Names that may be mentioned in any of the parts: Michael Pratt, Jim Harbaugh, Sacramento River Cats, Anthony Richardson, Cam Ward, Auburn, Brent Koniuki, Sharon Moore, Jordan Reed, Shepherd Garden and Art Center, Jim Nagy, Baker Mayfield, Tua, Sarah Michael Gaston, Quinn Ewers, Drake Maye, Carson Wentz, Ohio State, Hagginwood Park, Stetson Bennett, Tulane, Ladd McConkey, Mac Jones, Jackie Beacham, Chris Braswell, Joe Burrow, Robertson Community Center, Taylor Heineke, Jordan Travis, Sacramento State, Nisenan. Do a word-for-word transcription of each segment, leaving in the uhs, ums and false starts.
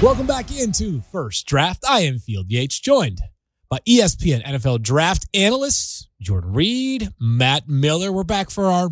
Welcome back into First Draft. I am Field Yates, joined by E S P N N F L draft analysts Jordan Reed, Matt Miller. We're back for our,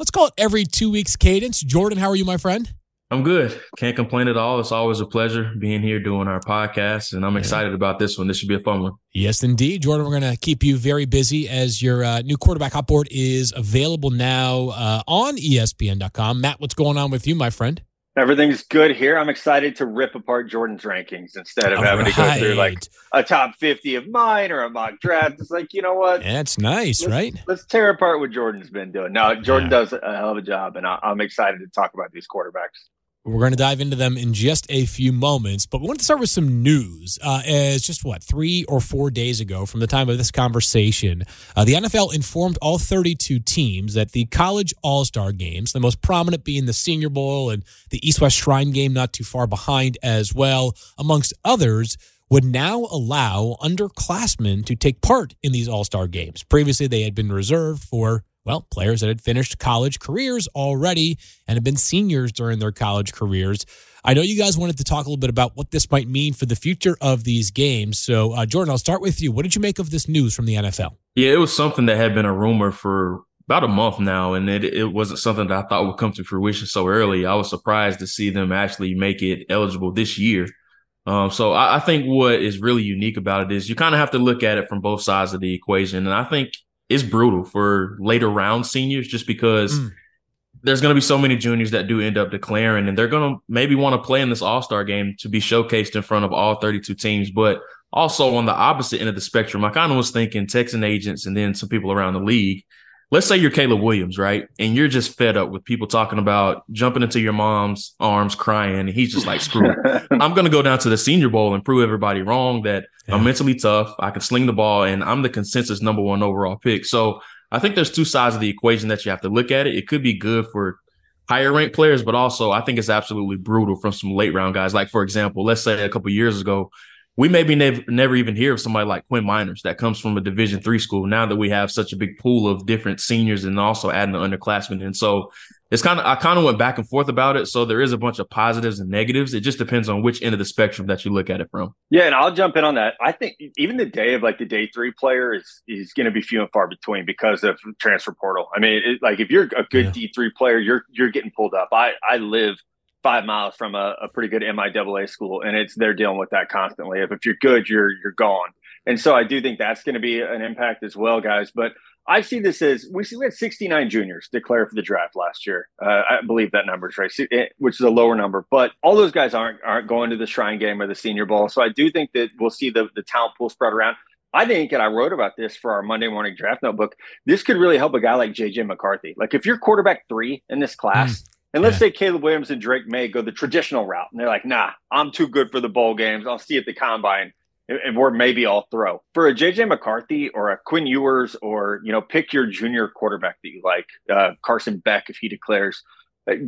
let's call it every two weeks cadence. Jordan, how are you, my friend? I'm good. Can't complain at all. It's always a pleasure being here doing our podcast, and I'm yeah. excited about this one. This should be a fun one. Yes, indeed. Jordan, we're going to keep you very busy as your uh, new quarterback hot board is available now uh, on E S P N dot com. Matt, what's going on with you, my friend? Everything's good here. I'm excited to rip apart Jordan's rankings instead of all having right. to go through like a top fifty of mine or a mock draft. It's like, you know what? That's nice, let's, right? Let's tear apart what Jordan's been doing. No, Jordan yeah. does a hell of a job, and I'm excited to talk about these quarterbacks. We're going to dive into them in just a few moments, but we want to start with some news. Uh, as just, what, three or four days ago from the time of this conversation, uh, the N F L informed all thirty-two teams that the college all-star games, the most prominent being the Senior Bowl and the East-West Shrine Game not too far behind as well, amongst others, would now allow underclassmen to take part in these all-star games. Previously, they had been reserved for Well, players that had finished college careers already and had been seniors during their college careers. I know you guys wanted to talk a little bit about what this might mean for the future of these games. So, uh, Jordan, I'll start with you. What did you make of this news from the N F L? Yeah, it was something that had been a rumor for about a month now, and it, it wasn't something that I thought would come to fruition so early. I was surprised to see them actually make it eligible this year. Um, so I, I think what is really unique about it is you kind of have to look at it from both sides of the equation, and I think it's brutal for later round seniors just because mm. there's going to be so many juniors that do end up declaring, and they're going to maybe want to play in this all-star game to be showcased in front of all thirty-two teams. But also on the opposite end of the spectrum, I kind of was thinking Texan agents and then some people around the league. Let's say you're Caleb Williams, right? And you're just fed up with people talking about jumping into your mom's arms crying. And he's just like, screw it. I'm going to go down to the Senior Bowl and prove everybody wrong that yeah. I'm mentally tough. I can sling the ball, and I'm the consensus number one overall pick. So I think there's two sides of the equation that you have to look at it. It could be good for higher ranked players, but also I think it's absolutely brutal from some late round guys. Like, for example, let's say a couple years ago, we maybe nev- never even hear of somebody like Quinn Miners that comes from a Division three school now that we have such a big pool of different seniors and also adding the underclassmen. And so it's kind of I kind of went back and forth about it. So there is a bunch of positives and negatives. It just depends on which end of the spectrum that you look at it from. Yeah, and I'll jump in on that. I think even the day of like the day three player is is going to be few and far between because of transfer portal. I mean, it, like if you're a good yeah. D three player, you're you're getting pulled up. I, I live five miles from a, a pretty good M I A A school, and it's they're dealing with that constantly. If, if you're good, you're you're gone. And so I do think that's going to be an impact as well, guys. But I see this as we see we had sixty-nine juniors declare for the draft last year. Uh, I believe that number is right, which is a lower number. But all those guys aren't aren't going to the Shrine Game or the Senior Bowl. So I do think that we'll see the the talent pool spread around. I think, and I wrote about this for our Monday morning draft notebook, this could really help a guy like J J. McCarthy. Like if you're quarterback three in this class, mm. and let's yeah. say Caleb Williams and Drake Maye go the traditional route. And they're like, nah, I'm too good for the bowl games. I'll see at the combine, and we're maybe all throw. For a J J. McCarthy or a Quinn Ewers or, you know, pick your junior quarterback that you like, uh, Carson Beck, if he declares,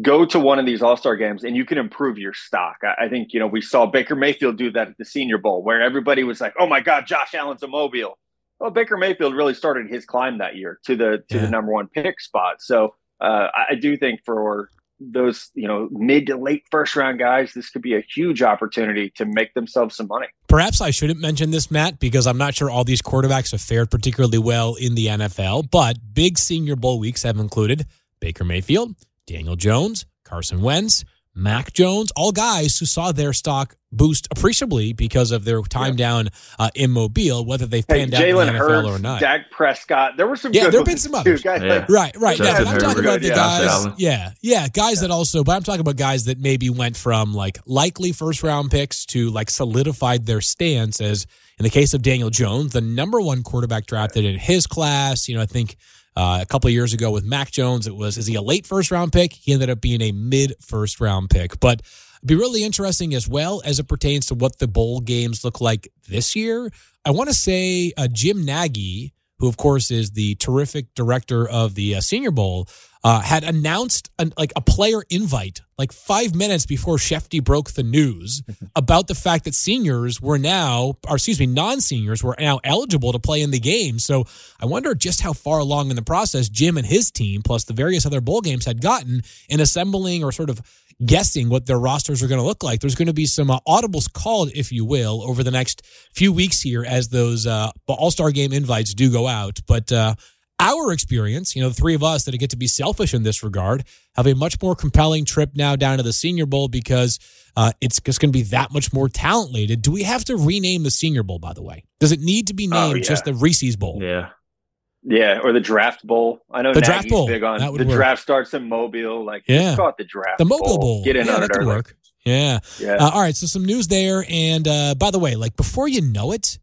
go to one of these all-star games and you can improve your stock. I, I think, you know, we saw Baker Mayfield do that at the Senior Bowl where everybody was like, oh, my God, Josh Allen's a Mobile. Well, Baker Mayfield really started his climb that year to the to yeah. the number one pick spot. So uh, I do think for – those, you know, mid to late first round guys, this could be a huge opportunity to make themselves some money. Perhaps I shouldn't mention this, Matt, because I'm not sure all these quarterbacks have fared particularly well in the N F L, but big Senior Bowl weeks have included Baker Mayfield, Daniel Jones, Carson Wentz, Mac Jones, all guys who saw their stock boost appreciably because of their time yeah. down uh, in Mobile, whether they've panned hey, out in the N F L Hurts, or not. Dak Prescott, there were some yeah, good there have been some others. Guys, yeah. like, right, right. Yeah, but I'm talking about the guys, yeah, yeah, guys yeah. that also, but I'm talking about guys that maybe went from like likely first round picks to like solidified their stance as, in the case of Daniel Jones, the number one quarterback drafted in his class. You know, I think Uh, a couple of years ago with Mac Jones, it was, is he a late first-round pick? He ended up being a mid-first-round pick. But it'd be really interesting as well as it pertains to what the bowl games look like this year. I want to say uh, Jim Nagy, who, of course, is the terrific director of the uh, Senior Bowl, uh, had announced an, like a player invite like five minutes before Shefty broke the news about the fact that seniors were now, or excuse me, non-seniors were now eligible to play in the game. So I wonder just how far along in the process Jim and his team, plus the various other bowl games, had gotten in assembling or sort of guessing what their rosters are going to look like. There's going to be some uh, audibles called, if you will, over the next few weeks here as those uh, All-Star Game invites do go out. But uh, our experience, you know, the three of us that get to be selfish in this regard, have a much more compelling trip now down to the Senior Bowl because uh, it's just going to be that much more talent-laden. Do we have to rename the Senior Bowl, by the way? Does it need to be named oh, yeah. just the Reese's Bowl? Yeah. Yeah, or the Draft Bowl. I know the Nagy's draft bowl. Big on the work. Draft starts in Mobile. Like, yeah. call it the Draft The Mobile Bowl. bowl. Get in yeah, on it early. Work. Yeah. yeah. Uh, all right, so some news there. And uh, by the way, like before you know it,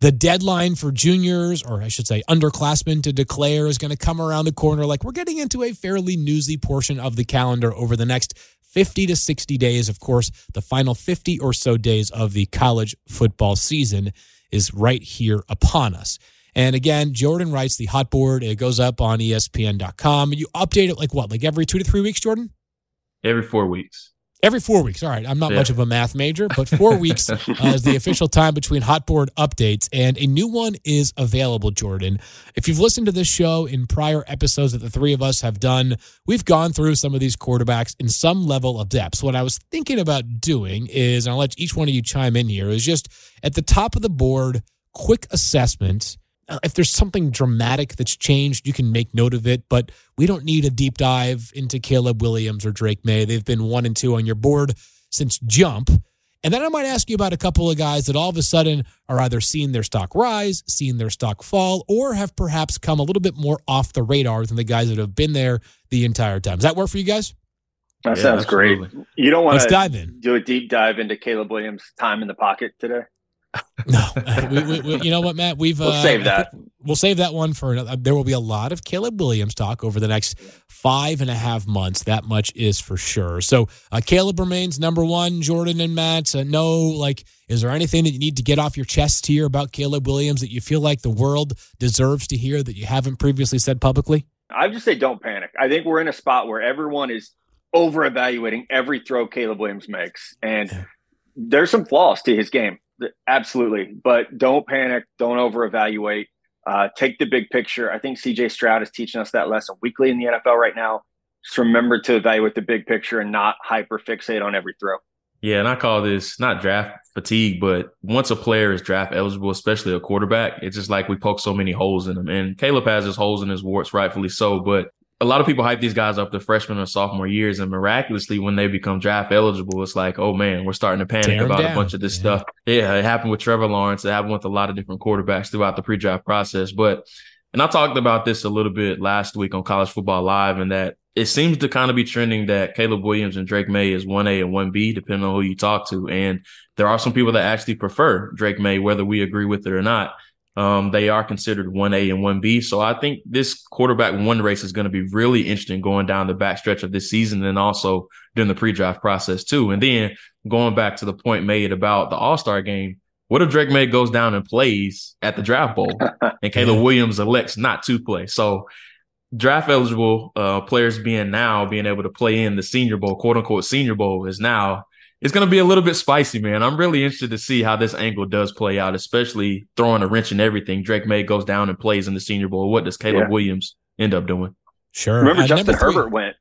the deadline for juniors, or I should say underclassmen to declare is going to come around the corner. Like we're getting into a fairly newsy portion of the calendar over the next fifty to sixty days. Of course, the final fifty or so days of the college football season is right here upon us. And again, Jordan writes the hot board. It goes up on E S P N dot com. You update it like what? Like every two to three weeks, Jordan? Every four weeks. Every four weeks. All right. I'm not yeah. much of a math major, but four weeks uh, is the official time between hot board updates. And a new one is available, Jordan. If you've listened to this show in prior episodes that the three of us have done, we've gone through some of these quarterbacks in some level of depth. So what I was thinking about doing is, and I'll let each one of you chime in here, is just at the top of the board, quick assessment. If there's something dramatic that's changed, you can make note of it, but we don't need a deep dive into Caleb Williams or Drake Maye. They've been one and two on your board since jump. And then I might ask you about a couple of guys that all of a sudden are either seeing their stock rise, seeing their stock fall, or have perhaps come a little bit more off the radar than the guys that have been there the entire time. Does that work for you guys? That yeah, sounds absolutely. great. You don't want to do a deep dive into Caleb Williams' time in the pocket today? No, we, we, we, you know what, Matt? We've we'll uh, save that. We'll save that one for another. There will be a lot of Caleb Williams talk over the next five and a half months. That much is for sure. So uh, Caleb remains number one. Jordan and Matt, uh, no, like, is there anything that you need to get off your chest here about Caleb Williams that you feel like the world deserves to hear that you haven't previously said publicly? I would just say don't panic. I think we're in a spot where everyone is over evaluating every throw Caleb Williams makes, and yeah. there's some flaws to his game. Absolutely. But don't panic. Don't over-evaluate. Uh, take the big picture. I think C J Stroud is teaching us that lesson weekly in the N F L right now. Just remember to evaluate the big picture and not hyper-fixate on every throw. Yeah, and I call this not draft fatigue, but once a player is draft eligible, especially a quarterback, it's just like we poke so many holes in them. And Caleb has his holes in his warts, rightfully so. But a lot of people hype these guys up the freshman or sophomore years, and miraculously when they become draft eligible, it's like, oh man, we're starting to panic about down. a bunch of this yeah. stuff. Yeah, it happened with Trevor Lawrence. It happened with a lot of different quarterbacks throughout the pre-draft process. But, and I talked about this a little bit last week on College Football Live, and that it seems to kind of be trending that Caleb Williams and Drake Maye is one A and one B, depending on who you talk to. And there are some people that actually prefer Drake Maye, whether we agree with it or not. Um, they are considered one A and one B. So I think this quarterback one race is going to be really interesting going down the backstretch of this season and also during the pre-draft process too. And then going back to the point made about the All-Star game, what if Drake Maye goes down and plays at the Draft Bowl and Caleb Williams elects not to play? So draft eligible uh, players being now, being able to play in the Senior Bowl, quote-unquote Senior Bowl is now – it's going to be a little bit spicy, man. I'm really interested to see how this angle does play out, especially throwing a wrench in everything. Drake Maye goes down and plays in the Senior Bowl. What does Caleb yeah. Williams end up doing? Sure. Remember uh, Justin Herbert went.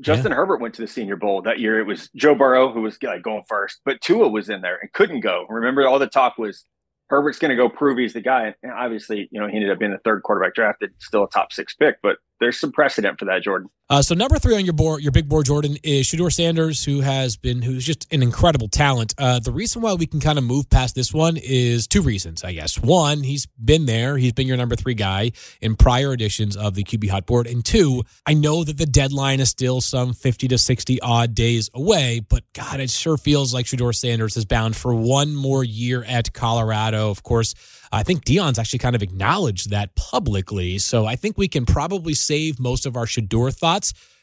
Justin yeah. Herbert went to the Senior Bowl that year. It was Joe Burrow who was like going first, but Tua was in there and couldn't go. Remember, all the talk was Herbert's going to go prove he's the guy. And obviously, you know, he ended up being the third quarterback drafted, still a top six pick, but there's some precedent for that, Jordan. Uh, so number three on your board, your big board, Jordan, is Shedeur Sanders, who has been, who's just an incredible talent. Uh, the reason why we can kind of move past this one is two reasons, I guess. One, he's been there. He's been your number three guy in prior editions of the Q B Hot Board. And two, I know that the deadline is still some fifty to sixty odd days away, but God, it sure feels like Shedeur Sanders is bound for one more year at Colorado. Of course, I think Deion's actually kind of acknowledged that publicly. So I think we can probably save most of our Shedeur thoughts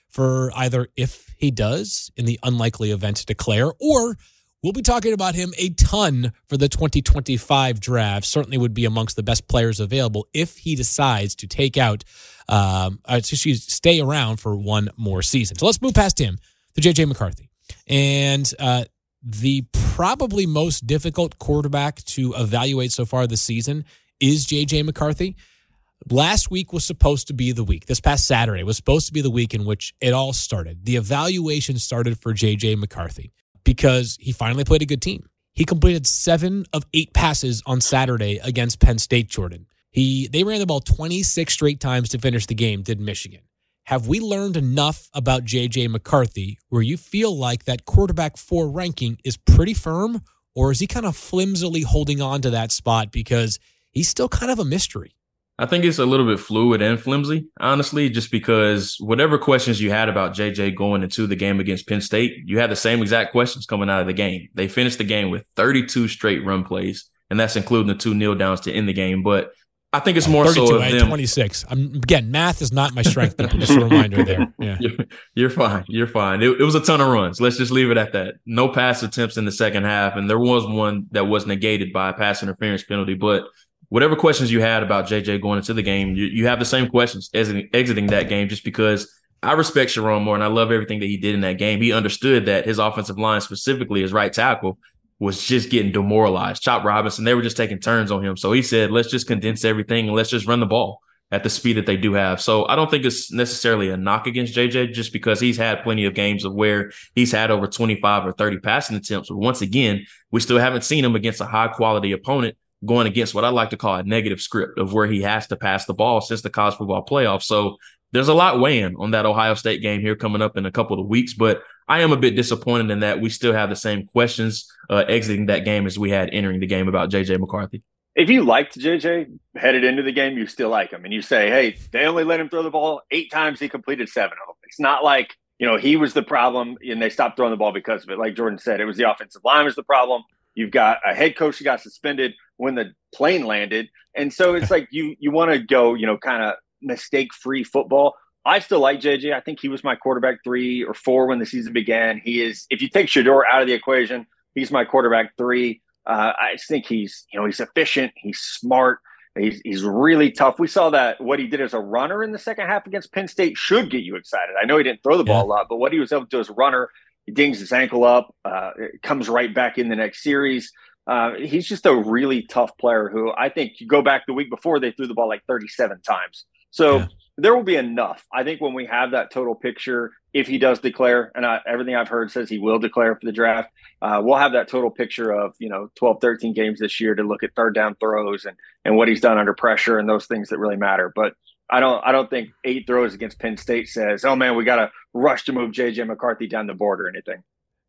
for either if he does in the unlikely event to declare, or we'll be talking about him a ton for the twenty twenty-five draft. Certainly would be amongst the best players available if he decides to take out, um, excuse, stay around for one more season. So let's move past him to J J. McCarthy. And, uh, the probably most difficult quarterback to evaluate so far this season is J J. McCarthy. Last week was supposed to be the week. This past Saturday was supposed to be the week in which it all started. The evaluation started for J J. McCarthy because he finally played a good team. He completed seven of eight passes on Saturday against Penn State, Jordan. He They ran the ball twenty-six straight times to finish the game, did Michigan. Have we learned enough about J J. McCarthy where you feel like that quarterback four ranking is pretty firm, or is he kind of flimsily holding on to that spot because he's still kind of a mystery? I think it's a little bit fluid and flimsy, honestly, just because whatever questions you had about J J going into the game against Penn State, you had the same exact questions coming out of the game. They finished the game with thirty-two straight run plays, and that's including the two kneel downs to end the game. But I think it's more so of them. twenty-six. I'm, again, math is not my strength. Just a reminder there. Yeah. You're, you're fine. You're fine. It, it was a ton of runs. Let's just leave it at that. No pass attempts in the second half, and there was one that was negated by a pass interference penalty. But whatever questions you had about J J going into the game, you, you have the same questions exiting, exiting that game, just because I respect Sharon Moore, and I love everything that he did in that game. He understood that his offensive line, specifically his right tackle, was just getting demoralized. Chop Robinson, they were just taking turns on him. So he said, let's just condense everything and let's just run the ball at the speed that they do have. So I don't think it's necessarily a knock against J J, just because he's had plenty of games of where he's had over twenty-five or thirty passing attempts. But once again, we still haven't seen him against a high-quality opponent going against what I like to call a negative script of where he has to pass the ball since the college football playoff. So there's a lot weighing on that Ohio State game here coming up in a couple of weeks, but I am a bit disappointed in that we still have the same questions uh, exiting that game as we had entering the game about J J. McCarthy. If you liked J J headed into the game, you still like him. And you say, hey, they only let him throw the ball eight times. He completed seven of them. It's not like, you know, he was the problem and they stopped throwing the ball because of it. Like Jordan said, it was the offensive line was the problem. You've got a head coach who got suspended when the plane landed. And so it's like you you want to go, you know, kind of mistake-free football. I still like J J. I think he was my quarterback three or four when the season began. He is, if you take Shedeur out of the equation, he's my quarterback three. Uh, I just think he's, you know, he's efficient. He's smart. He's, he's really tough. We saw that what he did as a runner in the second half against Penn State should get you excited. I know he didn't throw the ball a lot, but what he was able to do as a runner, he dings his ankle up, uh, comes right back in the next series. Uh, he's just a really tough player who I think you go back the week before, they threw the ball like thirty-seven times. So yeah. There will be enough. I think when we have that total picture, if he does declare, and I, everything I've heard says he will declare for the draft, uh, we'll have that total picture of, you know, twelve, thirteen games this year to look at third down throws and, and what he's done under pressure and those things that really matter. But I don't I don't think eight throws against Penn State says, oh, man, we got to rush to move J J. McCarthy down the board or anything.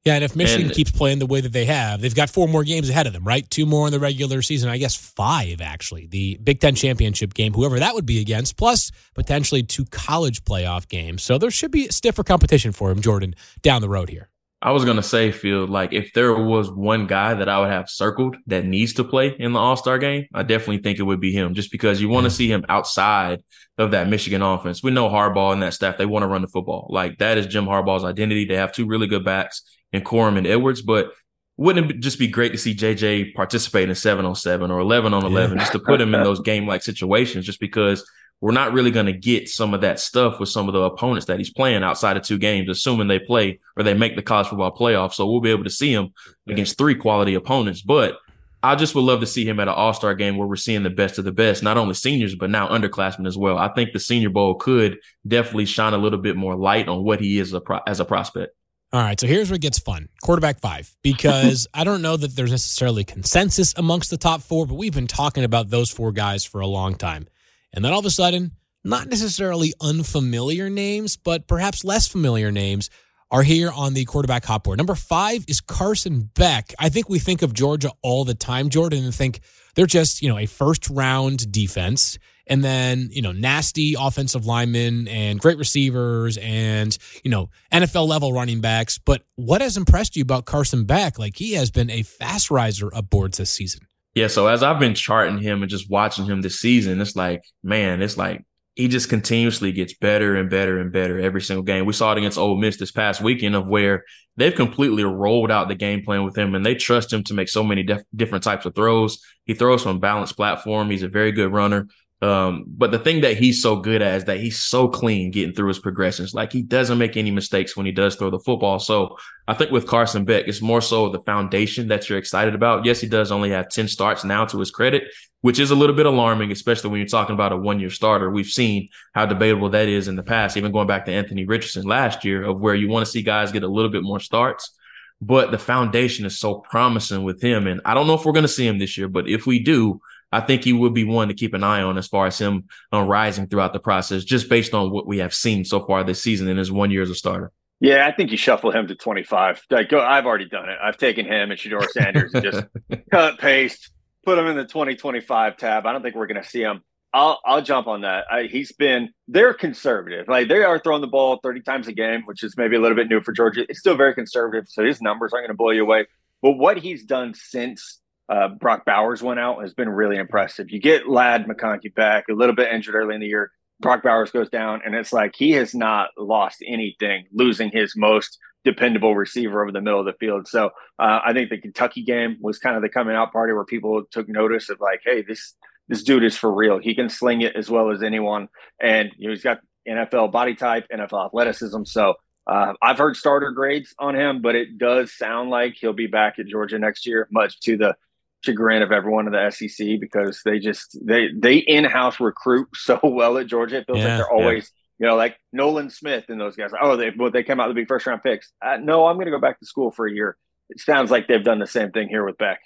Yeah, and if Michigan and, keeps playing the way that they have, they've got four more games ahead of them, right? Two more in the regular season, I guess five, actually. The Big Ten championship game, whoever that would be against, plus potentially two college playoff games. So there should be stiffer competition for him, Jordan, down the road here. I was going to say, Phil, like if there was one guy that I would have circled that needs to play in the All-Star game, I definitely think it would be him, just because you want to see him outside of that Michigan offense. We know Harbaugh and that staff, they want to run the football. Like that is Jim Harbaugh's identity. They have two really good backs in Corum and Edwards, but wouldn't it just be great to see J J participate in seven on seven or eleven on eleven yeah. just to put him in those game-like situations, just because we're not really going to get some of that stuff with some of the opponents that he's playing outside of two games, assuming they play or they make the college football playoff. So we'll be able to see him yeah. against three quality opponents. But I just would love to see him at an all-star game where we're seeing the best of the best, not only seniors, but now underclassmen as well. I think the Senior Bowl could definitely shine a little bit more light on what he is as a, pro- as a prospect. All right, so here's where it gets fun. Quarterback five, because I don't know that there's necessarily consensus amongst the top four, but we've been talking about those four guys for a long time. And then all of a sudden, not necessarily unfamiliar names, but perhaps less familiar names are here on the quarterback hot board. Number five is Carson Beck. I think we think of Georgia all the time, Jordan, and think they're just, you know, a first-round defense. And then, you know, nasty offensive linemen and great receivers and, you know, N F L-level running backs. But what has impressed you about Carson Beck? Like, he has been a fast riser up boards this season. Yeah, so as I've been charting him and just watching him this season, it's like, man, it's like he just continuously gets better and better and better every single game. We saw it against Ole Miss this past weekend of where they've completely rolled out the game plan with him, and they trust him to make so many def- different types of throws. He throws from a balanced platform. He's a very good runner. Um, but the thing that he's so good at is that he's so clean getting through his progressions. Like, he doesn't make any mistakes when he does throw the football. So I think with Carson Beck, it's more so the foundation that you're excited about. Yes, he does only have ten starts now to his credit, which is a little bit alarming, especially when you're talking about a one-year starter. We've seen how debatable that is in the past, even going back to Anthony Richardson last year, of where you want to see guys get a little bit more starts. But the foundation is so promising with him. And I don't know if we're going to see him this year, but if we do, I think he would be one to keep an eye on as far as him uh, rising throughout the process, just based on what we have seen so far this season in his one year as a starter. Yeah, I think you shuffle him to twenty-five. Like, I've already done it. I've taken him and Shedeur Sanders and just cut, paste, put him in the twenty twenty-five tab. I don't think we're going to see him. I'll I'll jump on that. I, he's been – they're conservative. Like, they are throwing the ball thirty times a game, which is maybe a little bit new for Georgia. It's still very conservative, so his numbers aren't going to blow you away. But what he's done since uh, Brock Bowers went out has been really impressive. You get Ladd McConkey back, a little bit injured early in the year. Brock Bowers goes down, and it's like he has not lost anything, losing his most dependable receiver over the middle of the field. So uh, I think the Kentucky game was kind of the coming out party where people took notice of, like, hey, this – this dude is for real. He can sling it as well as anyone. And, you know, he's got N F L body type, N F L athleticism. So uh, I've heard starter grades on him, but it does sound like he'll be back at Georgia next year, much to the chagrin of everyone in the S E C, because they just they they in-house recruit so well at Georgia. It feels yeah, like they're always, yeah. you know, like Nolan Smith and those guys. Oh, they well, they came out to be first round picks. Uh, no, I'm going to go back to school for a year. It sounds like they've done the same thing here with Beck.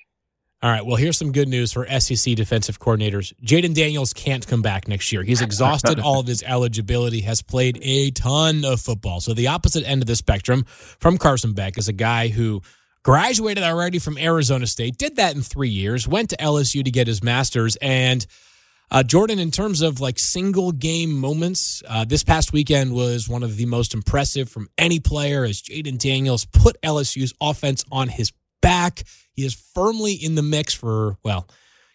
All right, well, here's some good news for S E C defensive coordinators. Jayden Daniels can't come back next year. He's exhausted all of his eligibility, has played a ton of football. So the opposite end of the spectrum from Carson Beck is a guy who graduated already from Arizona State, did that in three years, went to L S U to get his master's. And, uh, Jordan, in terms of, like, single-game moments, uh, this past weekend was one of the most impressive from any player as Jayden Daniels put L S U's offense on his back. He is firmly in the mix for, well,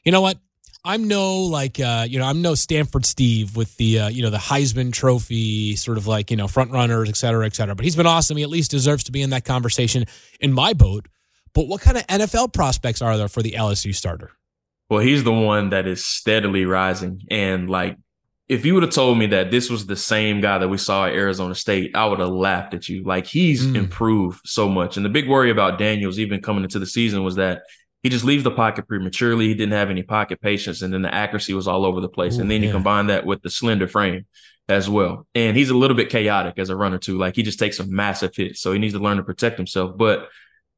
you know what? I'm no, like, uh, you know, I'm no Stanford Steve with the, uh, you know, the Heisman Trophy sort of, like, you know, front runners, et cetera, et cetera. But he's been awesome. He at least deserves to be in that conversation in my boat. But what kind of N F L prospects are there for the L S U starter? Well, he's the one that is steadily rising. And, like, if you would have told me that this was the same guy that we saw at Arizona State, I would have laughed at you. Like, he's mm. improved so much. And the big worry about Daniels even coming into the season was that he just leaves the pocket prematurely. He didn't have any pocket patience, and then the accuracy was all over the place. Ooh, and then yeah. you combine that with the slender frame as well. And he's a little bit chaotic as a runner too. Like, he just takes some massive hits, so he needs to learn to protect himself. But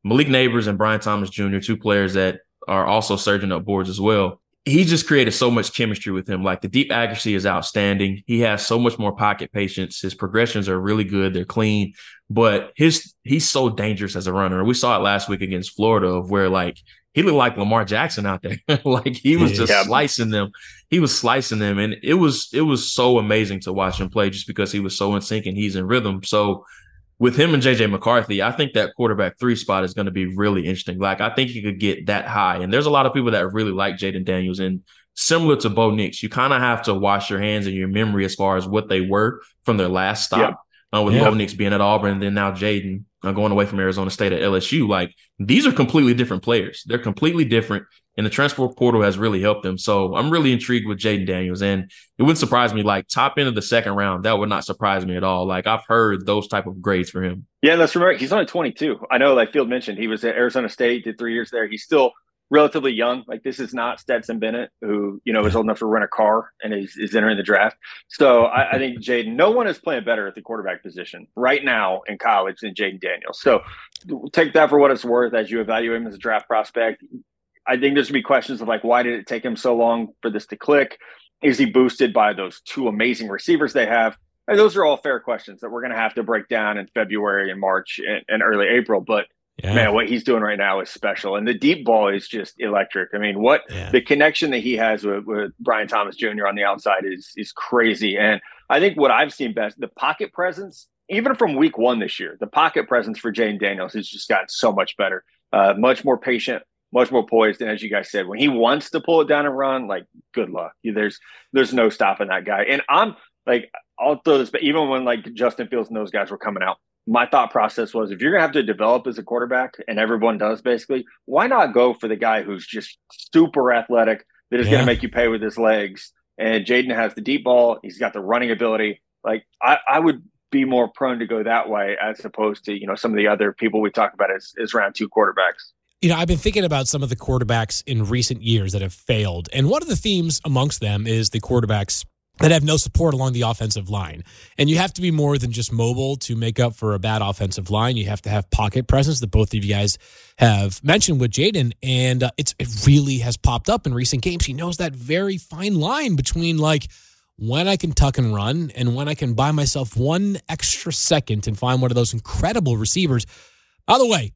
Malik Nabers and Brian Thomas Junior, two players that are also surging up boards as well, he just created so much chemistry with him. Like, the deep accuracy is outstanding. He has so much more pocket patience. His progressions are really good. They're clean, but his, he's so dangerous as a runner. We saw it last week against Florida, of where, like, he looked like Lamar Jackson out there. Like, he was just yeah. slicing them. He was slicing them. And it was, it was so amazing to watch him play, just because he was so in sync and he's in rhythm. So with him and J J. McCarthy, I think that quarterback three spot is going to be really interesting. Like, I think you could get that high. And there's a lot of people that really like Jayden Daniels. And similar to Bo Nix, you kind of have to wash your hands and your memory as far as what they were from their last stop, yeah. uh, with yeah. Bo Nix being at Auburn, and then now Jayden uh, going away from Arizona State at L S U. Like, these are completely different players. They're completely different. And the transfer portal has really helped them. So I'm really intrigued with Jayden Daniels. And it wouldn't surprise me, like, top end of the second round, that would not surprise me at all. Like, I've heard those type of grades for him. Yeah, let's remember, he's only twenty-two. I know, like Field mentioned, he was at Arizona State, did three years there. He's still relatively young. Like, this is not Stetson Bennett, who, you know, is old enough to rent a car and is, is entering the draft. So I, I think Jayden, no one is playing better at the quarterback position right now in college than Jayden Daniels. So take that for what it's worth as you evaluate him as a draft prospect. I think there's going to be questions of, like, why did it take him so long for this to click? Is he boosted by those two amazing receivers they have? And those are all fair questions that we're going to have to break down in February and March and, and early April. But, yeah. man, what he's doing right now is special. And the deep ball is just electric. I mean, what yeah. the connection that he has with, with Brian Thomas Junior on the outside is is crazy. And I think what I've seen best, the pocket presence, even from week one this year, the pocket presence for Jayden Daniels has just gotten so much better, uh, much more patient, much more poised. And as you guys said, when he wants to pull it down and run, like, good luck. There's there's no stopping that guy. And I'm like, I'll throw this, but even when, like, Justin Fields and those guys were coming out, my thought process was, if you're going to have to develop as a quarterback, and everyone does basically, why not go for the guy who's just super athletic, that is yeah. going to make you pay with his legs and Jayden has the deep ball. He's got the running ability. Like I, I would be more prone to go that way as opposed to, you know, some of the other people we talk about as, as round two quarterbacks. You know, I've been thinking about some of the quarterbacks in recent years that have failed. And one of the themes amongst them is the quarterbacks that have no support along the offensive line. And you have to be more than just mobile to make up for a bad offensive line. You have to have pocket presence that both of you guys have mentioned with Jayden. And uh, it's, it really has popped up in recent games. He knows that very fine line between, like, when I can tuck and run and when I can buy myself one extra second and find one of those incredible receivers. By the way,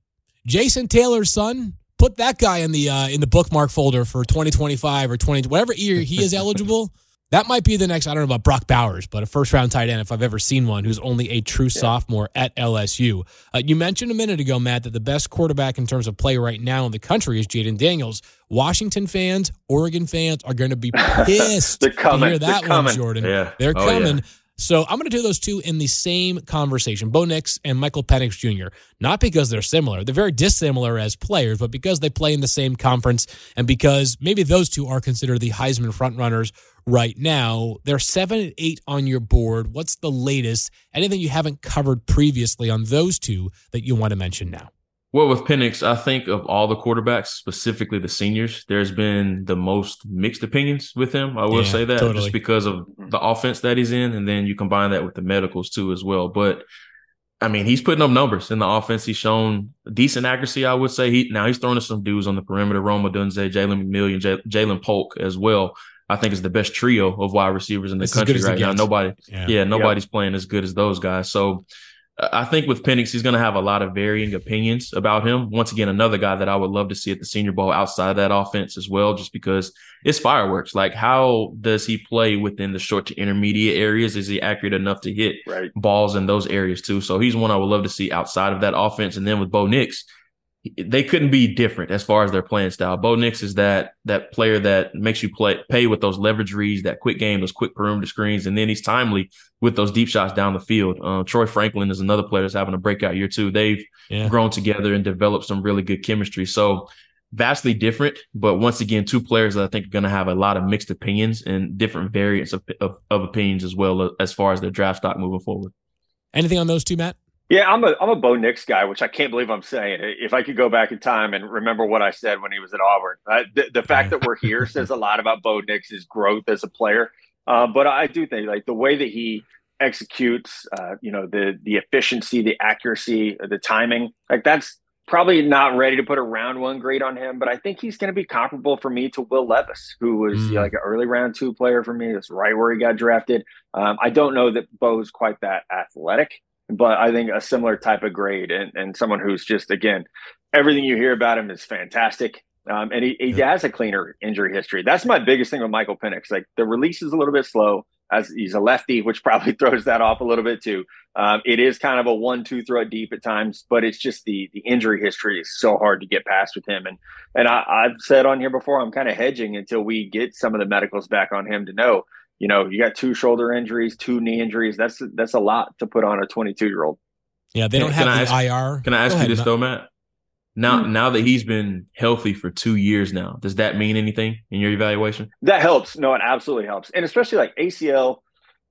Jason Taylor's son, put that guy in the uh, in the bookmark folder for twenty twenty-five or twenty whatever year he is eligible. That might be the next, I don't know about Brock Bowers, but a first-round tight end, if I've ever seen one, who's only a true yeah. sophomore at L S U. Uh, you mentioned a minute ago, Matt, that the best quarterback in terms of play right now in the country is Jayden Daniels. Washington fans, Oregon fans are going to be pissed They're coming. to hear that They're one, coming. Jordan. Yeah. They're oh, coming. Yeah. So I'm going to do those two in the same conversation, Bo Nix and Michael Penix Junior Not because they're similar. They're very dissimilar as players, but because they play in the same conference and because maybe those two are considered the Heisman frontrunners right now. They're seven and eight on your board. What's the latest? Anything you haven't covered previously on those two that you want to mention now? Well, with Penix, I think of all the quarterbacks, specifically the seniors, there's been the most mixed opinions with him. I will yeah, say that totally. Just because of the offense that he's in. And then you combine that with the medicals too as well. But I mean, he's putting up numbers in the offense. He's shown decent accuracy, I would say. He Now he's throwing to some dudes on the perimeter, Roma Dunze, Jalen McMillian, J- Jalen Polk as well. I think is the best trio of wide receivers in the it's country right now. Nobody, yeah, yeah nobody's yep. playing as good as those guys. So I think with Penix, he's going to have a lot of varying opinions about him. Once again, another guy that I would love to see at the Senior Bowl outside of that offense as well, just because it's fireworks. Like, how does he play within the short to intermediate areas? Is he accurate enough to hit right. balls in those areas too? So he's one I would love to see outside of that offense. And then with Bo Nix, they couldn't be different as far as their playing style. Bo Nix is that that player that makes you play pay with those leverage reads, that quick game, those quick perimeter screens, and then he's timely with those deep shots down the field. Uh, Troy Franklin is another player that's having a breakout year too. They've yeah. grown together and developed some really good chemistry. So vastly different, but once again, two players that I think are going to have a lot of mixed opinions and different variants of, of, of opinions as well as far as their draft stock moving forward. Anything on those two, Matt? Yeah, I'm a I'm a Bo Nix guy, which I can't believe I'm saying. If I could go back in time and remember what I said when he was at Auburn, uh, the, the fact that we're here says a lot about Bo Nix's growth as a player. Uh, but I do think like the way that he executes, uh, you know, the the efficiency, the accuracy, the timing, like that's probably not ready to put a round one grade on him. But I think he's going to be comparable for me to Will Levis, who was mm. you know, like an early round two player for me. That's right where he got drafted. Um, I don't know that Bo's quite that athletic. But I think a similar type of grade and, and someone who's just, again, everything you hear about him is fantastic. Um, and he, he yeah. has a cleaner injury history. That's my biggest thing with Michael Penix. Like the release is a little bit slow as he's a lefty, which probably throws that off a little bit too. Um, it is kind of a one, two throw deep at times, but it's just the the injury history is so hard to get past with him. And, and I, I've said on here before, I'm kind of hedging until we get some of the medicals back on him to know. You know, you got two shoulder injuries, two knee injuries. That's that's a lot to put on a twenty-two-year-old. Yeah, they don't have the I R. Can I ask you this, though, Matt? Now, now that he's been healthy for two years now, does that mean anything in your evaluation? That helps. No, it absolutely helps. And especially like A C L,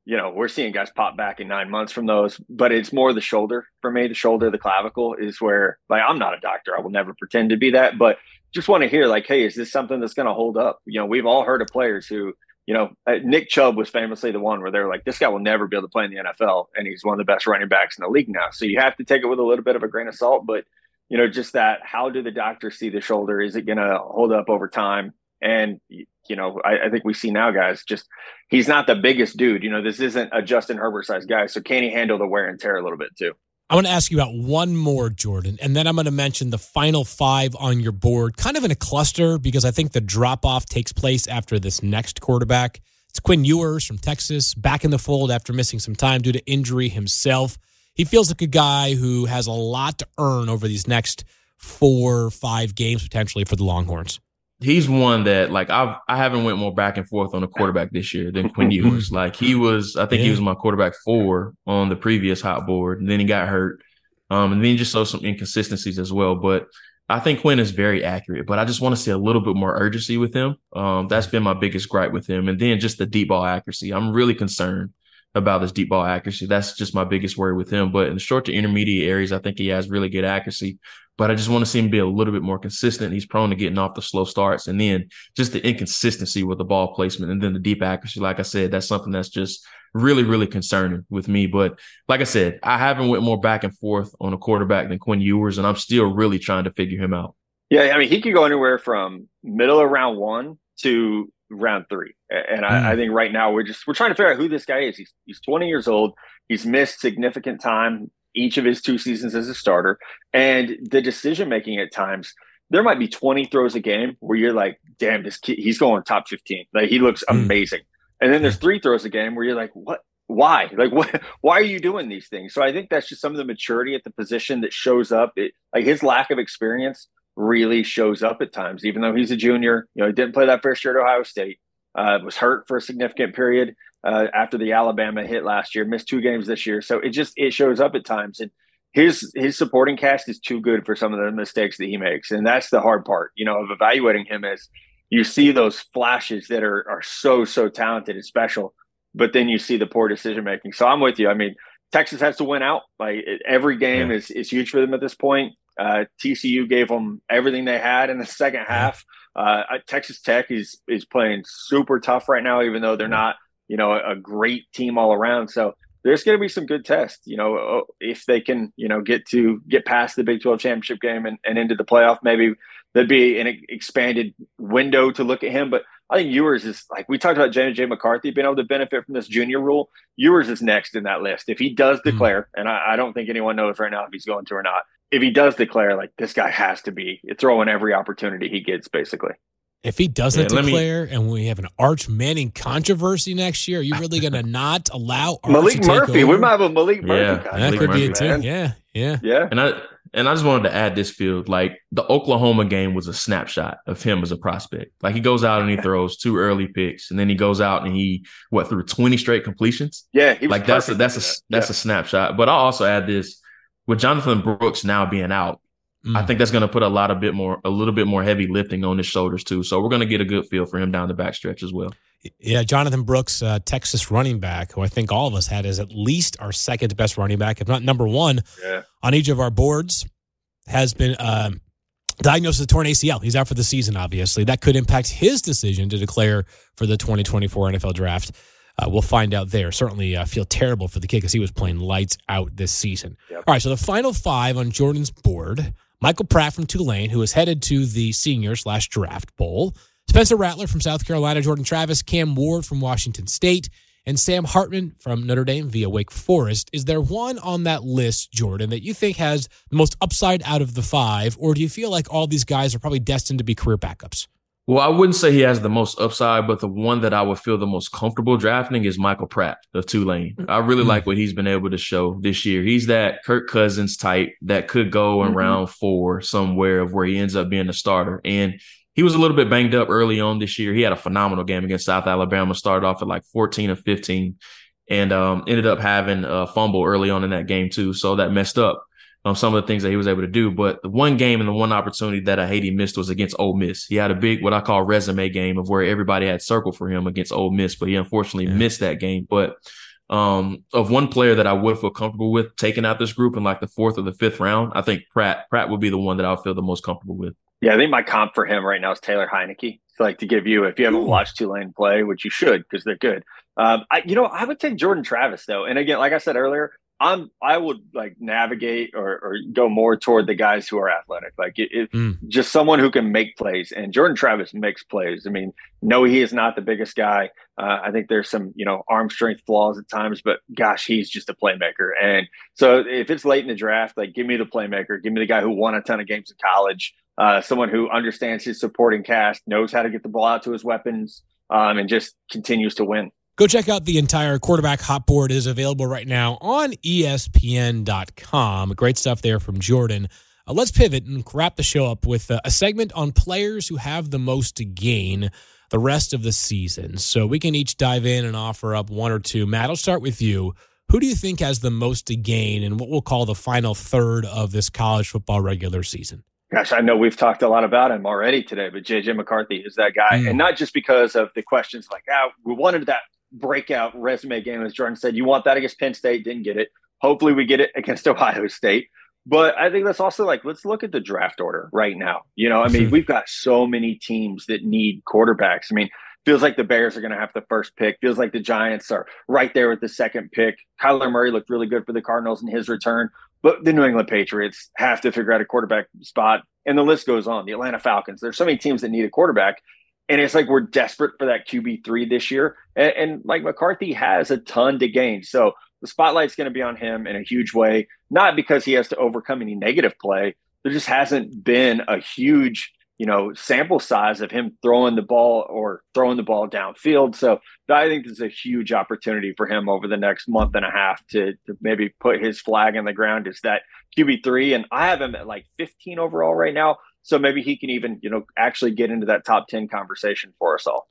you know, we're seeing guys pop back in nine months from those. But it's more the shoulder for me. The shoulder, the clavicle is where, like, I'm not a doctor. I will never pretend to be that. But just want to hear, like, hey, is this something that's going to hold up? You know, we've all heard of players who – You know, Nick Chubb was famously the one where they're like, this guy will never be able to play in the N F L. And he's one of the best running backs in the league now. So you have to take it with a little bit of a grain of salt. But, you know, just that, how do the doctors see the shoulder? Is it going to hold up over time? And, you know, I, I think we see now, guys, just he's not the biggest dude. You know, this isn't a Justin Herbert size guy. So can he handle the wear and tear a little bit too? I want to ask you about one more, Jordan, and then I'm going to mention the final five on your board, kind of in a cluster because I think the drop-off takes place after this next quarterback. It's Quinn Ewers from Texas, back in the fold after missing some time due to injury himself. He feels like a guy who has a lot to earn over these next four or five games potentially for the Longhorns. He's one that, like, I've, I haven't went more back and forth on a quarterback this year than Quinn Ewers. Like, he was, I think yeah. he was my quarterback four on the previous hot board, and then he got hurt. Um, and then he just saw some inconsistencies as well. But I think Quinn is very accurate, but I just want to see a little bit more urgency with him. Um, that's been my biggest gripe with him. And then just the deep ball accuracy. I'm really concerned about his deep ball accuracy. That's just my biggest worry with him. But in the short to intermediate areas, I think he has really good accuracy. But I just want to see him be a little bit more consistent. He's prone to getting off the slow starts. And then just the inconsistency with the ball placement and then the deep accuracy. Like I said, that's something that's just really, really concerning with me. But like I said, I haven't went more back and forth on a quarterback than Quinn Ewers, and I'm still really trying to figure him out. Yeah, I mean, he could go anywhere from middle of round one to round three. And I, mm. I think right now we're just we're trying to figure out who this guy is. He's he's twenty years old. He's missed significant time each of his two seasons as a starter. And the decision making at times, there might be twenty throws a game where you're like, damn, this kid, he's going top fifteen. Like, he looks mm. amazing. And then there's three throws a game where you're like, what? Why? Like, what? Why are you doing these things? So I think that's just some of the maturity at the position that shows up. It, like, his lack of experience really shows up at times, even though he's a junior. You know, he didn't play that first year at Ohio State. Uh, was hurt for a significant period uh, after the Alabama hit last year. Missed two games this year. So it just it shows up at times. And his his supporting cast is too good for some of the mistakes that he makes. And that's the hard part, you know, of evaluating him as. You see those flashes that are are so, so talented and special, but then you see the poor decision-making. So I'm with you. I mean, Texas has to win out. Like, every game yeah. is, is huge for them at this point. Uh, T C U gave them everything they had in the second half. Uh, Texas Tech is is playing super tough right now, even though they're not, you know, a great team all around. So there's going to be some good tests, you know, if they can, you know, get to get past the Big twelve championship game and, and into the playoff, maybe – that'd be an expanded window to look at him. But I think Ewers is, like we talked about J J. McCarthy being able to benefit from this junior rule. Ewers is next in that list. If he does declare, and I, I don't think anyone knows right now if he's going to or not, if he does declare, like, this guy has to be throwing every opportunity he gets, basically. If he doesn't yeah, declare me, and we have an Arch Manning controversy next year, are you really going to not allow Arch Malik to take Murphy? Over? We might have a Malik Murphy. Yeah, that could Murphy, be it too. Man. Yeah, yeah, yeah. And I and I just wanted to add this, Field. Like, the Oklahoma game was a snapshot of him as a prospect. Like, he goes out and he throws two early picks, and then he goes out and he what threw twenty straight completions. Yeah, he was like that's a, that's a that. that's yeah. a snapshot. But I'll also add this with Jonathan Brooks now being out. I think that's going to put a lot of bit more, a little bit more heavy lifting on his shoulders too. So we're going to get a good feel for him down the backstretch as well. Yeah, Jonathan Brooks, uh, Texas running back, who I think all of us had as at least our second best running back, if not number one, yeah. on each of our boards, has been um, diagnosed with a torn A C L. He's out for the season, obviously. That could impact his decision to declare for the twenty twenty-four N F L Draft. Uh, we'll find out there. Certainly uh, feel terrible for the kid because he was playing lights out this season. Yep. All right, so the final five on Jordan's board. Michael Pratt from Tulane, who is headed to the Senior slash Draft Bowl. Spencer Rattler from South Carolina. Jordan Travis, Cam Ward from Washington State, and Sam Hartman from Notre Dame via Wake Forest. Is there one on that list, Jordan, that you think has the most upside out of the five, or do you feel like all these guys are probably destined to be career backups? Well, I wouldn't say he has the most upside, but the one that I would feel the most comfortable drafting is Michael Pratt of Tulane. I really mm-hmm. like what he's been able to show this year. He's that Kirk Cousins type that could go in mm-hmm. round four somewhere of where he ends up being a starter. And he was a little bit banged up early on this year. He had a phenomenal game against South Alabama, started off at like fourteen or fifteen and um, ended up having a fumble early on in that game too. So that messed up Um, some of the things that he was able to do. But the one game and the one opportunity that I hate he missed was against Ole Miss. He had a big, what I call resume game of where everybody had circled for him against Ole Miss, but he unfortunately yeah. missed that game. But um, of one player that I would feel comfortable with taking out this group in like the fourth or the fifth round, I think Pratt, Pratt would be the one that I would feel the most comfortable with. Yeah, I think my comp for him right now is Taylor Heineke. So, like, to give you, if you haven't watched Tulane play, which you should because they're good, um, I, you know, I would take Jordan Travis though. And again, like I said earlier, I'm, I would like navigate or, or go more toward the guys who are athletic, like it, it, mm. just someone who can make plays. And Jordan Travis makes plays. I mean, no, he is not the biggest guy. Uh, I think there's some, you know, arm strength flaws at times, but gosh, he's just a playmaker. And so if it's late in the draft, like, give me the playmaker, give me the guy who won a ton of games in college, uh, someone who understands his supporting cast, knows how to get the ball out to his weapons, um, and just continues to win. Go check out the entire quarterback hot board. It is available right now on E S P N dot com. Great stuff there from Jordan. Uh, let's pivot and wrap the show up with uh, a segment on players who have the most to gain the rest of the season. So we can each dive in and offer up one or two. Matt, I'll start with you. Who do you think has the most to gain in what we'll call the final third of this college football regular season? Gosh, I know we've talked a lot about him already today, but J J. McCarthy is that guy. Mm. And not just because of the questions like, ah, we wanted that breakout resume game, as Jordan said, you want that against Penn State, didn't get it. Hopefully we get it against Ohio State. But I think that's also like, let's look at the draft order right now. You know, I mean, we've got so many teams that need quarterbacks. I mean, feels like the Bears are going to have the first pick. Feels like the Giants are right there with the second pick. Kyler Murray looked really good for the Cardinals in his return. But the New England Patriots have to figure out a quarterback spot. And the list goes on. The Atlanta Falcons. There's so many teams that need a quarterback. And it's like we're desperate for that Q B three this year. And, and like McCarthy has a ton to gain. So the spotlight's going to be on him in a huge way, not because he has to overcome any negative play. There just hasn't been a huge, you know, sample size of him throwing the ball or throwing the ball downfield. So I think there's a huge opportunity for him over the next month and a half to, to maybe put his flag in the ground as that Q B three. And I have him at like fifteen overall right now. So maybe he can even, you know, actually get into that top ten conversation for us all.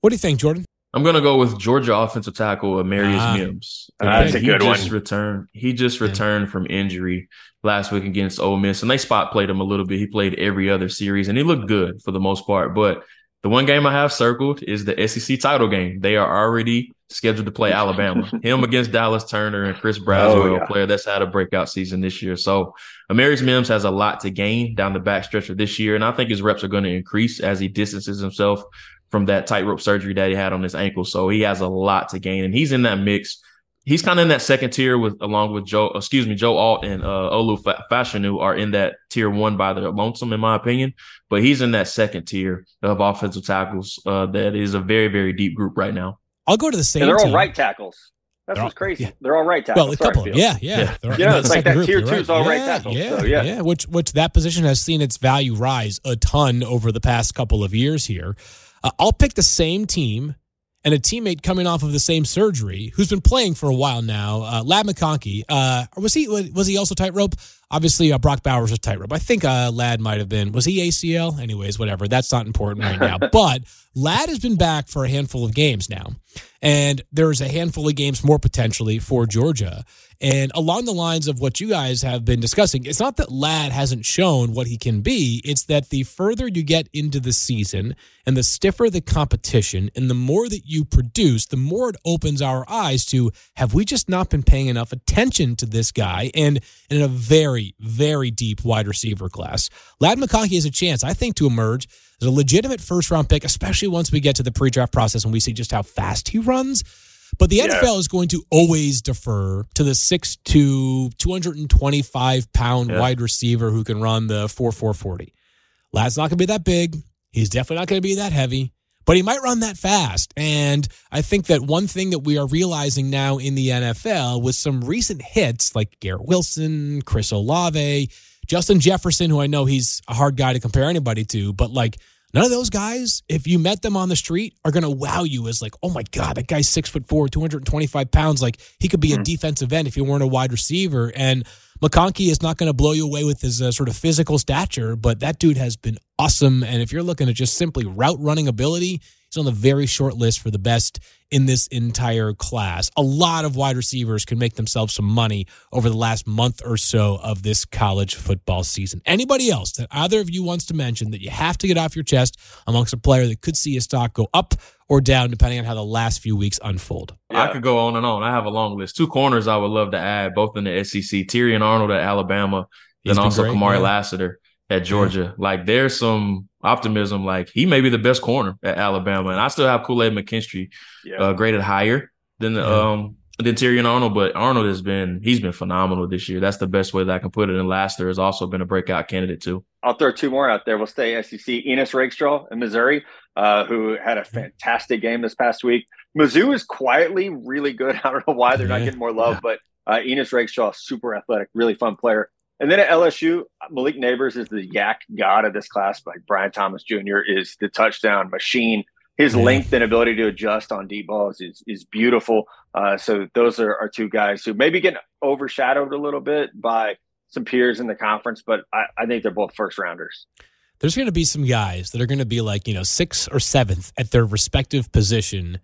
What do you think, Jordan? I'm going to go with Georgia offensive tackle Amarius ah, Mims. Uh, that's a good one. Just returned, he just returned yeah. from injury last week against Ole Miss, and they spot played him a little bit. He played every other series, and he looked good for the most part. But the one game I have circled is the S E C title game. They are already scheduled to play Alabama. Him against Dallas Turner and Chris Braswell, oh, yeah. a player that's had a breakout season this year. So Amarius Mims has a lot to gain down the backstretch of this year, and I think his reps are going to increase as he distances himself from that tightrope surgery that he had on his ankle. So he has a lot to gain, and he's in that mix. He's kind of in that second tier with, along with Joe, excuse me, Joe Alt and uh, Olu Fashanu are in that tier one by the lonesome, in my opinion, but he's in that second tier of offensive tackles. Uh, that is a very, very deep group right now. I'll go to the same. And they're all team. right tackles. That's they're what's all, crazy. Yeah. They're all right tackles. Well, a couple of, yeah, yeah. yeah. All, you know, it's like that group, tier two is right. all right yeah, tackles. Yeah, so, yeah, yeah. Which, which that position has seen its value rise a ton over the past couple of years here. Uh, I'll pick the same team and a teammate coming off of the same surgery who's been playing for a while now, uh, Ladd McConkey. Uh, was he was he also tightrope? Obviously, uh, Brock Bowers was tightrope. I think uh, Ladd might have been. Was he A C L? Anyways, whatever. That's not important right now. But Ladd has been back for a handful of games now, and there's a handful of games more potentially for Georgia. And along the lines of what you guys have been discussing, it's not that Ladd hasn't shown what he can be. It's that the further you get into the season and the stiffer the competition and the more that you produce, the more it opens our eyes to, have we just not been paying enough attention to this guy? And in a very, very deep wide receiver class, Ladd McConkey has a chance, I think, to emerge as a legitimate first-round pick, especially once we get to the pre-draft process and we see just how fast he runs. But the yeah. N F L is going to always defer to the six foot two, two hundred twenty-five pound yeah. wide receiver who can run the four four forty. Ladd's not going to be that big. He's definitely not going to be that heavy, but he might run that fast. And I think that one thing that we are realizing now in the N F L with some recent hits like Garrett Wilson, Chris Olave, Justin Jefferson, who I know he's a hard guy to compare anybody to, but like, none of those guys, if you met them on the street, are going to wow you as like, oh my God, that guy's six foot four, two hundred twenty-five pounds. Like he could be mm-hmm. a defensive end if you weren't a wide receiver. And McConkey is not going to blow you away with his uh, sort of physical stature, but that dude has been awesome. And if you're looking at just simply route running ability, he's on the very short list for the best in this entire class. A lot of wide receivers can make themselves some money over the last month or so of this college football season. Anybody else that either of you wants to mention that you have to get off your chest amongst a player that could see his stock go up or down depending on how the last few weeks unfold? Yeah. I could go on and on. I have a long list. Two corners I would love to add, both in the S E C. Tyrion Arnold at Alabama, and also great, Kamari man. Lassiter at Georgia. Yeah. Like, there's some optimism. Like, he may be the best corner at Alabama. And I still have Kool-Aid McKinstry yeah. uh, graded higher than the, yeah. um than Tyrion Arnold. But Arnold has been – he's been phenomenal this year. That's the best way that I can put it. And Lassiter has also been a breakout candidate too. I'll throw two more out there. We'll stay S E C. Enos Rakestraw in Missouri, uh, who had a fantastic game this past week. Mizzou is quietly really good. I don't know why they're not getting more love, yeah. but uh, Enos Rakestraw, super athletic, really fun player. And then at L S U, Malik Nabers is the yak god of this class. Like Brian Thomas Junior is the touchdown machine. His yeah. length and ability to adjust on deep balls is is beautiful. Uh, so those are, are two guys who maybe get overshadowed a little bit by some peers in the conference, but I, I think they're both first-rounders. There's going to be some guys that are going to be like, you know, sixth or seventh at their respective position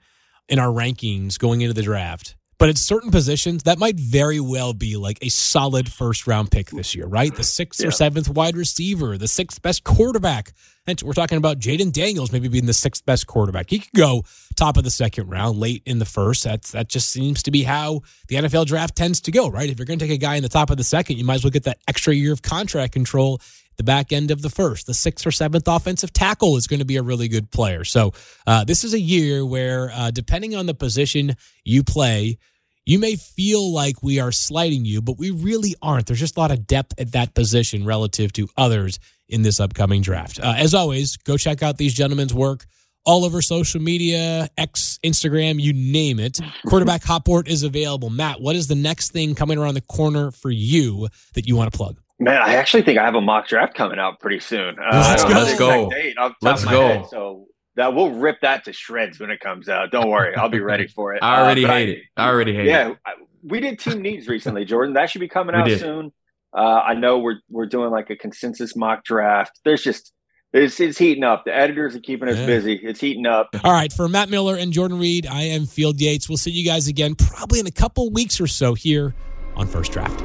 in our rankings going into the draft But at certain positions, that might very well be like a solid first-round pick this year, right? The sixth yeah. or seventh wide receiver, the sixth best quarterback. And we're talking about Jayden Daniels maybe being the sixth best quarterback. He could go top of the second round, late in the first. That's, that just seems to be how the N F L draft tends to go, right? If you're going to take a guy in the top of the second, you might as well get that extra year of contract control the back end of the first. The sixth or seventh offensive tackle is going to be a really good player. So uh, this is a year where, uh, depending on the position you play, you may feel like we are slighting you, but we really aren't. There's just a lot of depth at that position relative to others in this upcoming draft. Uh, as always, go check out these gentlemen's work all over social media, X, Instagram, you name it. Quarterback Hotboard is available. Matt, what is the next thing coming around the corner for you that you want to plug? Man, I actually think I have a mock draft coming out pretty soon. Uh, Let's go. Let's go. Let's go. Head, so that we'll rip that to shreds when it comes out. Don't worry. I'll be ready for it. I already uh, hate I, it. I already hate yeah, it. Yeah. We did team needs recently, Jordan. That should be coming we out did. soon. Uh, I know we're we're doing like a consensus mock draft. There's just it's, it's heating up. The editors are keeping us yeah. busy. It's heating up. All right. For Matt Miller and Jordan Reed, I am Field Yates. We'll see you guys again probably in a couple weeks or so here on First Draft.